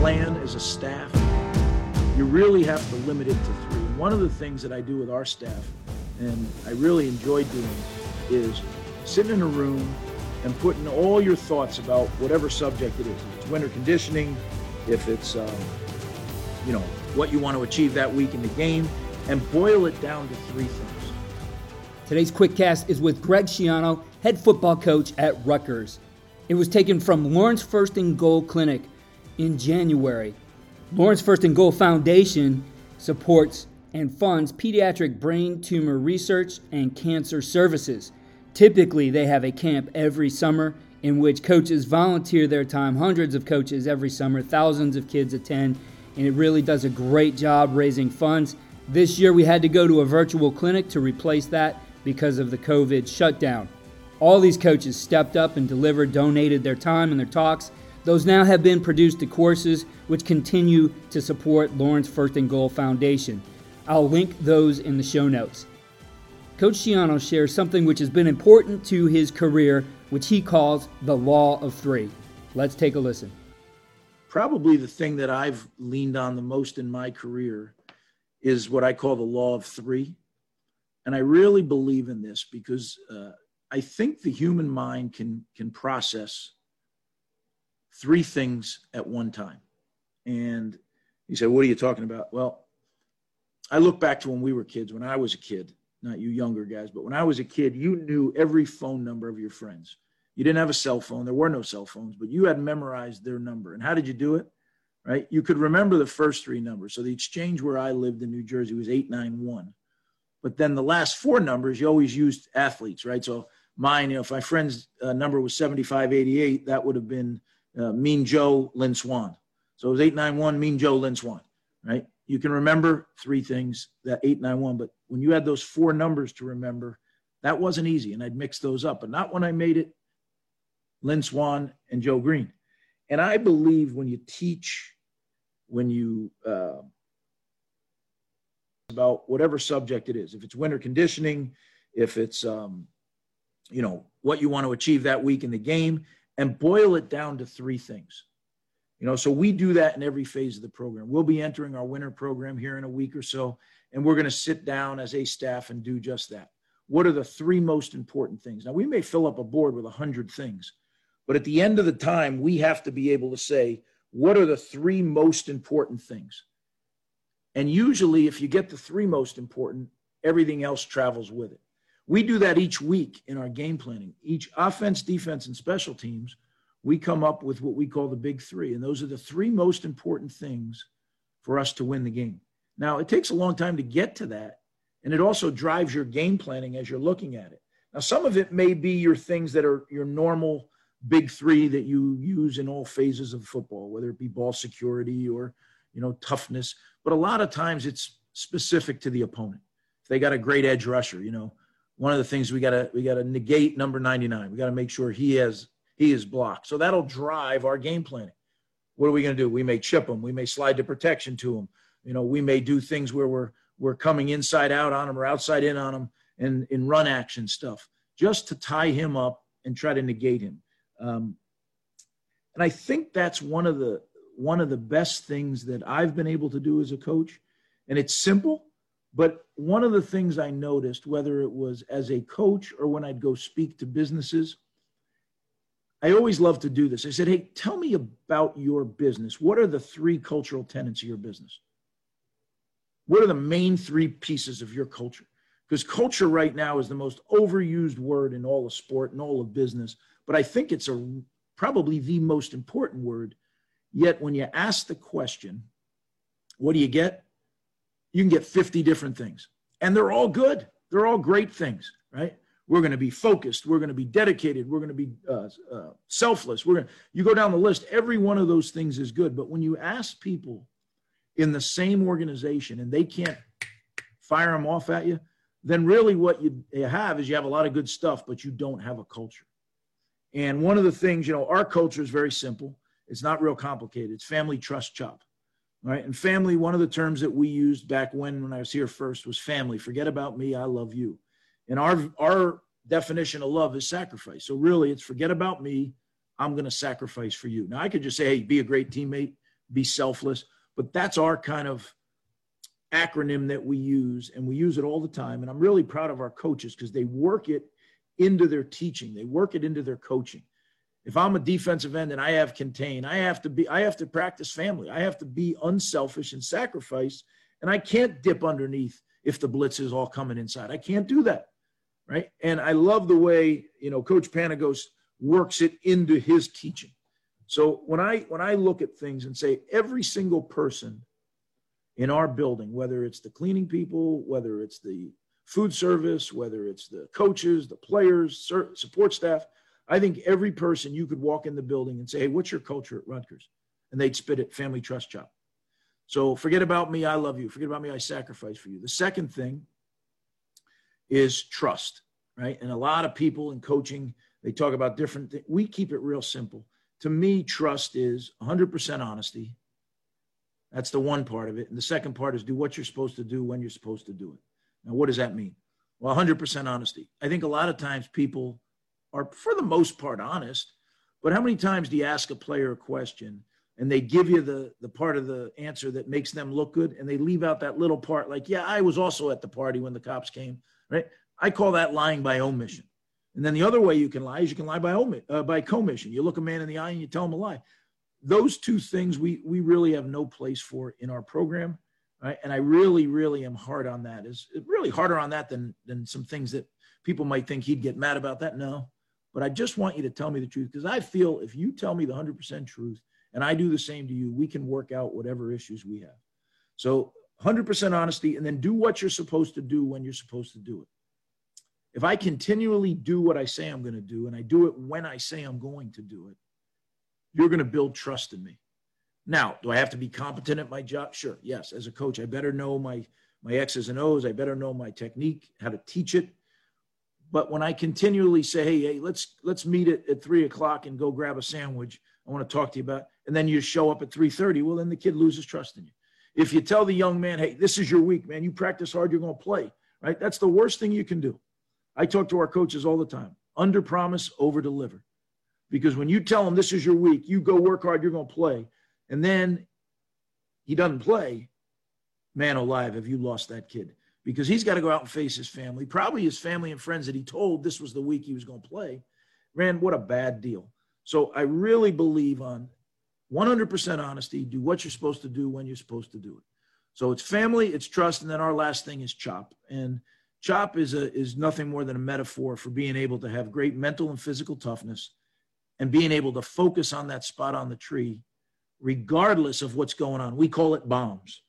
Plan as a staff, you really have to limit it to three. One of the things that I do with our staff, and I really enjoy doing, is sitting in a room and putting all your thoughts about whatever subject it is. If it's winter conditioning, if it's what you want to achieve that week in the game, and boil it down to three things. Today's Quick Cast is with Greg Schiano, head football coach at Rutgers. It was taken from Lawrence First and Goal Clinic in January. Lawrence First and Goal Foundation supports and funds pediatric brain tumor research and cancer services. Typically, they have a camp every summer in which coaches volunteer their time. Hundreds of coaches every summer, thousands of kids attend, and it really does a great job raising funds. This year, we had to go to a virtual clinic to replace that because of the COVID shutdown. All these coaches stepped up and delivered, donated their time and their talks. Those now have been produced to courses which continue to support Lawrence First and Goal Foundation. I'll link those in the show notes. Coach Schiano shares something which has been important to his career, which he calls the law of three. Let's take a listen. Probably the thing that I've leaned on the most in my career is what I call the law of three. And I really believe in this because I think the human mind can process three things at one time. And you say, what are you talking about? Well, I look back to when we were kids, when I was a kid, not you younger guys, but when I was a kid, you knew every phone number of your friends. You didn't have a cell phone. There were no cell phones, but you had memorized their number. And how did you do it? Right? You could remember the first three numbers. So the exchange where I lived in New Jersey was 891. But then the last four numbers, you always used athletes, right? So mine, if my friend's number was 7588, that would have been Mean Joe Lynn Swan. So it was 891 Mean Joe Lynn Swan, right? You can remember three things, that 891, but when you had those four numbers to remember, that wasn't easy. And I'd mix those up, but not when I made it Lynn Swan and Joe Green. And I believe when you teach, when you about whatever subject it is, if it's winter conditioning, if it's what you want to achieve that week in the game, and boil it down to three things. So we do that in every phase of the program. We'll be entering our winter program here in a week or so, and we're going to sit down as a staff and do just that. What are the three most important things? Now, we may fill up a board with 100 things, but at the end of the time, we have to be able to say, what are the three most important things? And usually, if you get the three most important, everything else travels with it. We do that each week in our game planning. Each offense, defense, and special teams, we come up with what we call the big three. And those are the three most important things for us to win the game. Now, it takes a long time to get to that. And it also drives your game planning as you're looking at it. Now, some of it may be your things that are your normal big three that you use in all phases of football, whether it be ball security or, toughness. But a lot of times it's specific to the opponent. If they got a great edge rusher, one of the things we gotta negate number 99. We gotta make sure he is blocked. So that'll drive our game planning. What are we gonna do? We may chip him. We may slide the protection to him. We may do things where we're coming inside out on him or outside in on him, and in run action stuff, just to tie him up and try to negate him. And I think that's one of the best things that I've been able to do as a coach. And it's simple. But one of the things I noticed, whether it was as a coach or when I'd go speak to businesses, I always love to do this. I said, hey, tell me about your business. What are the three cultural tenets of your business? What are the main three pieces of your culture? Because culture right now is the most overused word in all of sport and all of business. But I think it's probably the most important word. Yet when you ask the question, what do you get? You can get 50 different things. And they're all good. They're all great things, right? We're going to be focused. We're going to be dedicated. We're going to be selfless. You go down the list. Every one of those things is good. But when you ask people in the same organization and they can't fire them off at you, then really what you have is you have a lot of good stuff, but you don't have a culture. And one of the things, you know, our culture is very simple. It's not real complicated. It's family, trust, chop, right? And family, one of the terms that we used back when I was here first was family. Forget about me. I love you. And our definition of love is sacrifice. So really it's forget about me. I'm going to sacrifice for you. Now I could just say, hey, be a great teammate, be selfless, but that's our kind of acronym that we use, and we use it all the time. And I'm really proud of our coaches because they work it into their teaching. They work it into their coaching. If I'm a defensive end and I have contain, I have to practice family. I have to be unselfish and sacrifice. And I can't dip underneath if the blitz is all coming inside. I can't do that. Right. And I love the way, you know, Coach Panagos works it into his teaching. So when I look at things and say every single person in our building, whether it's the cleaning people, whether it's the food service, whether it's the coaches, the players, support staff, I think every person you could walk in the building and say, hey, what's your culture at Rutgers? And they'd spit it, family, trust, chop. So forget about me, I love you. Forget about me, I sacrifice for you. The second thing is trust, right? And a lot of people in coaching, they talk about different things. We keep it real simple. To me, trust is 100% honesty. That's the one part of it. And the second part is do what you're supposed to do when you're supposed to do it. Now, what does that mean? Well, 100% honesty. I think a lot of times people are, for the most part, honest, but how many times do you ask a player a question and they give you the part of the answer that makes them look good and they leave out that little part like, yeah, I was also at the party when the cops came. Right? I call that lying by omission. And then the other way you can lie is you can lie by commission. You look a man in the eye and you tell him a lie. Those two things we really have no place for in our program. Right? And I really, really am hard on that. It's really harder on that than some things that people might think he'd get mad about that. No, but I just want you to tell me the truth because I feel if you tell me the 100% truth and I do the same to you, we can work out whatever issues we have. So 100% honesty, and then do what you're supposed to do when you're supposed to do it. If I continually do what I say I'm going to do, and I do it when I say I'm going to do it, you're going to build trust in me. Now, do I have to be competent at my job? Sure, yes. As a coach, I better know my X's and O's. I better know my technique, how to teach it. But when I continually say, hey, let's meet at 3 o'clock and go grab a sandwich. I want to talk to you about, and then you show up at 3:30. Well, then the kid loses trust in you. If you tell the young man, hey, this is your week, man, you practice hard, you're going to play, right? That's the worst thing you can do. I talk to our coaches all the time, under promise, over deliver. Because when you tell him this is your week, you go work hard, you're going to play. And then he doesn't play, man alive, have you lost that kid? Because he's got to go out and face his family, probably his family and friends that he told this was the week he was going to play. Man, what a bad deal. So I really believe on 100% honesty, do what you're supposed to do when you're supposed to do it. So it's family, it's trust, and then our last thing is chop. And chop is nothing more than a metaphor for being able to have great mental and physical toughness and being able to focus on that spot on the tree regardless of what's going on. We call it bombs,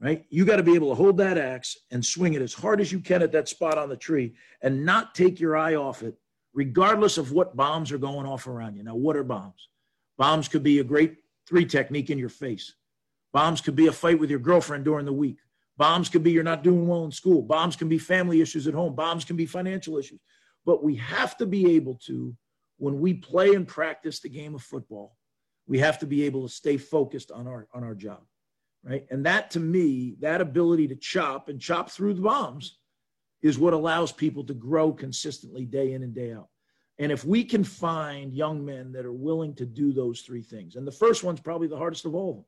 right? You got to be able to hold that axe and swing it as hard as you can at that spot on the tree and not take your eye off it regardless of what bombs are going off around you. Now, what are bombs? Bombs could be a great three technique in your face. Bombs could be a fight with your girlfriend during the week. Bombs could be you're not doing well in school. Bombs can be family issues at home. Bombs can be financial issues. But we have to be able to, when we play and practice the game of football, we have to be able to stay focused on our job, right? And that, to me, that ability to chop and chop through the bombs is what allows people to grow consistently day in and day out. And if we can find young men that are willing to do those three things, and the first one's probably the hardest of all of them,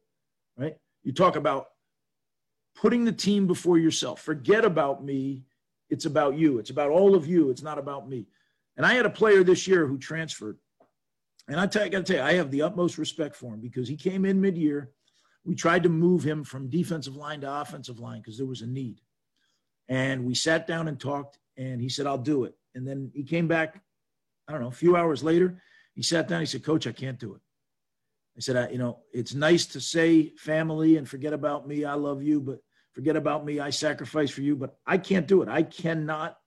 right? You talk about putting the team before yourself. Forget about me. It's about you. It's about all of you. It's not about me. And I had a player this year who transferred. And I got to tell you, I have the utmost respect for him because he came in mid-year. We tried to move him from defensive line to offensive line because there was a need. And we sat down and talked, and he said, I'll do it. And then he came back, I don't know, a few hours later, he sat down. He said, Coach, I can't do it. I said, it's nice to say family and forget about me. I love you, but forget about me, I sacrifice for you, but I can't do it. I cannot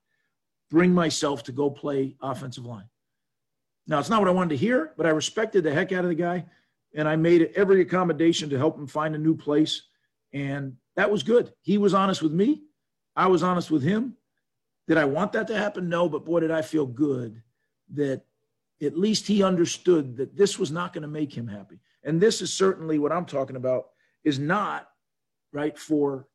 bring myself to go play offensive line. Now, it's not what I wanted to hear, but I respected the heck out of the guy, and I made every accommodation to help him find a new place, and that was good. He was honest with me. I was honest with him. Did I want that to happen? No, but boy, did I feel good that at least he understood that this was not going to make him happy. And this is certainly what I'm talking about is not right for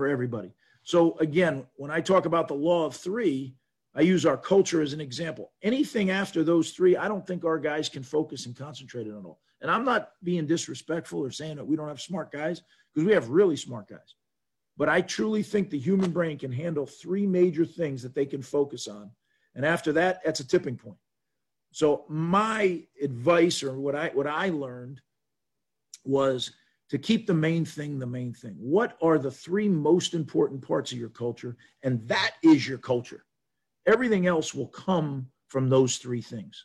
everybody. So again, when I talk about the law of three, I use our culture as an example. Anything after those three, I don't think our guys can focus and concentrate on all. And I'm not being disrespectful or saying that we don't have smart guys, because we have really smart guys. But I truly think the human brain can handle three major things that they can focus on. And after that, that's a tipping point. So my advice, or what I learned, was to keep the main thing the main thing. What are the three most important parts of your culture? And that is your culture. Everything else will come from those three things.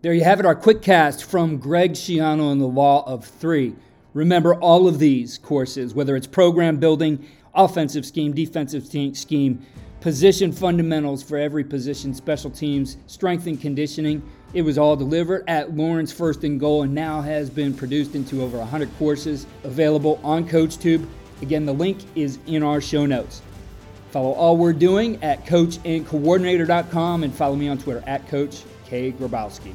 There you have it, our quick cast from Greg Schiano on the Law of Three. Remember, all of these courses, whether it's program building, offensive scheme, defensive scheme, position fundamentals for every position, special teams, strength and conditioning, it was all delivered at Lawrence First and Goal, and now has been produced into over 100 courses available on CoachTube. Again, the link is in our show notes. Follow all we're doing at coachandcoordinator.com, and follow me on Twitter at Coach K. Grabowski.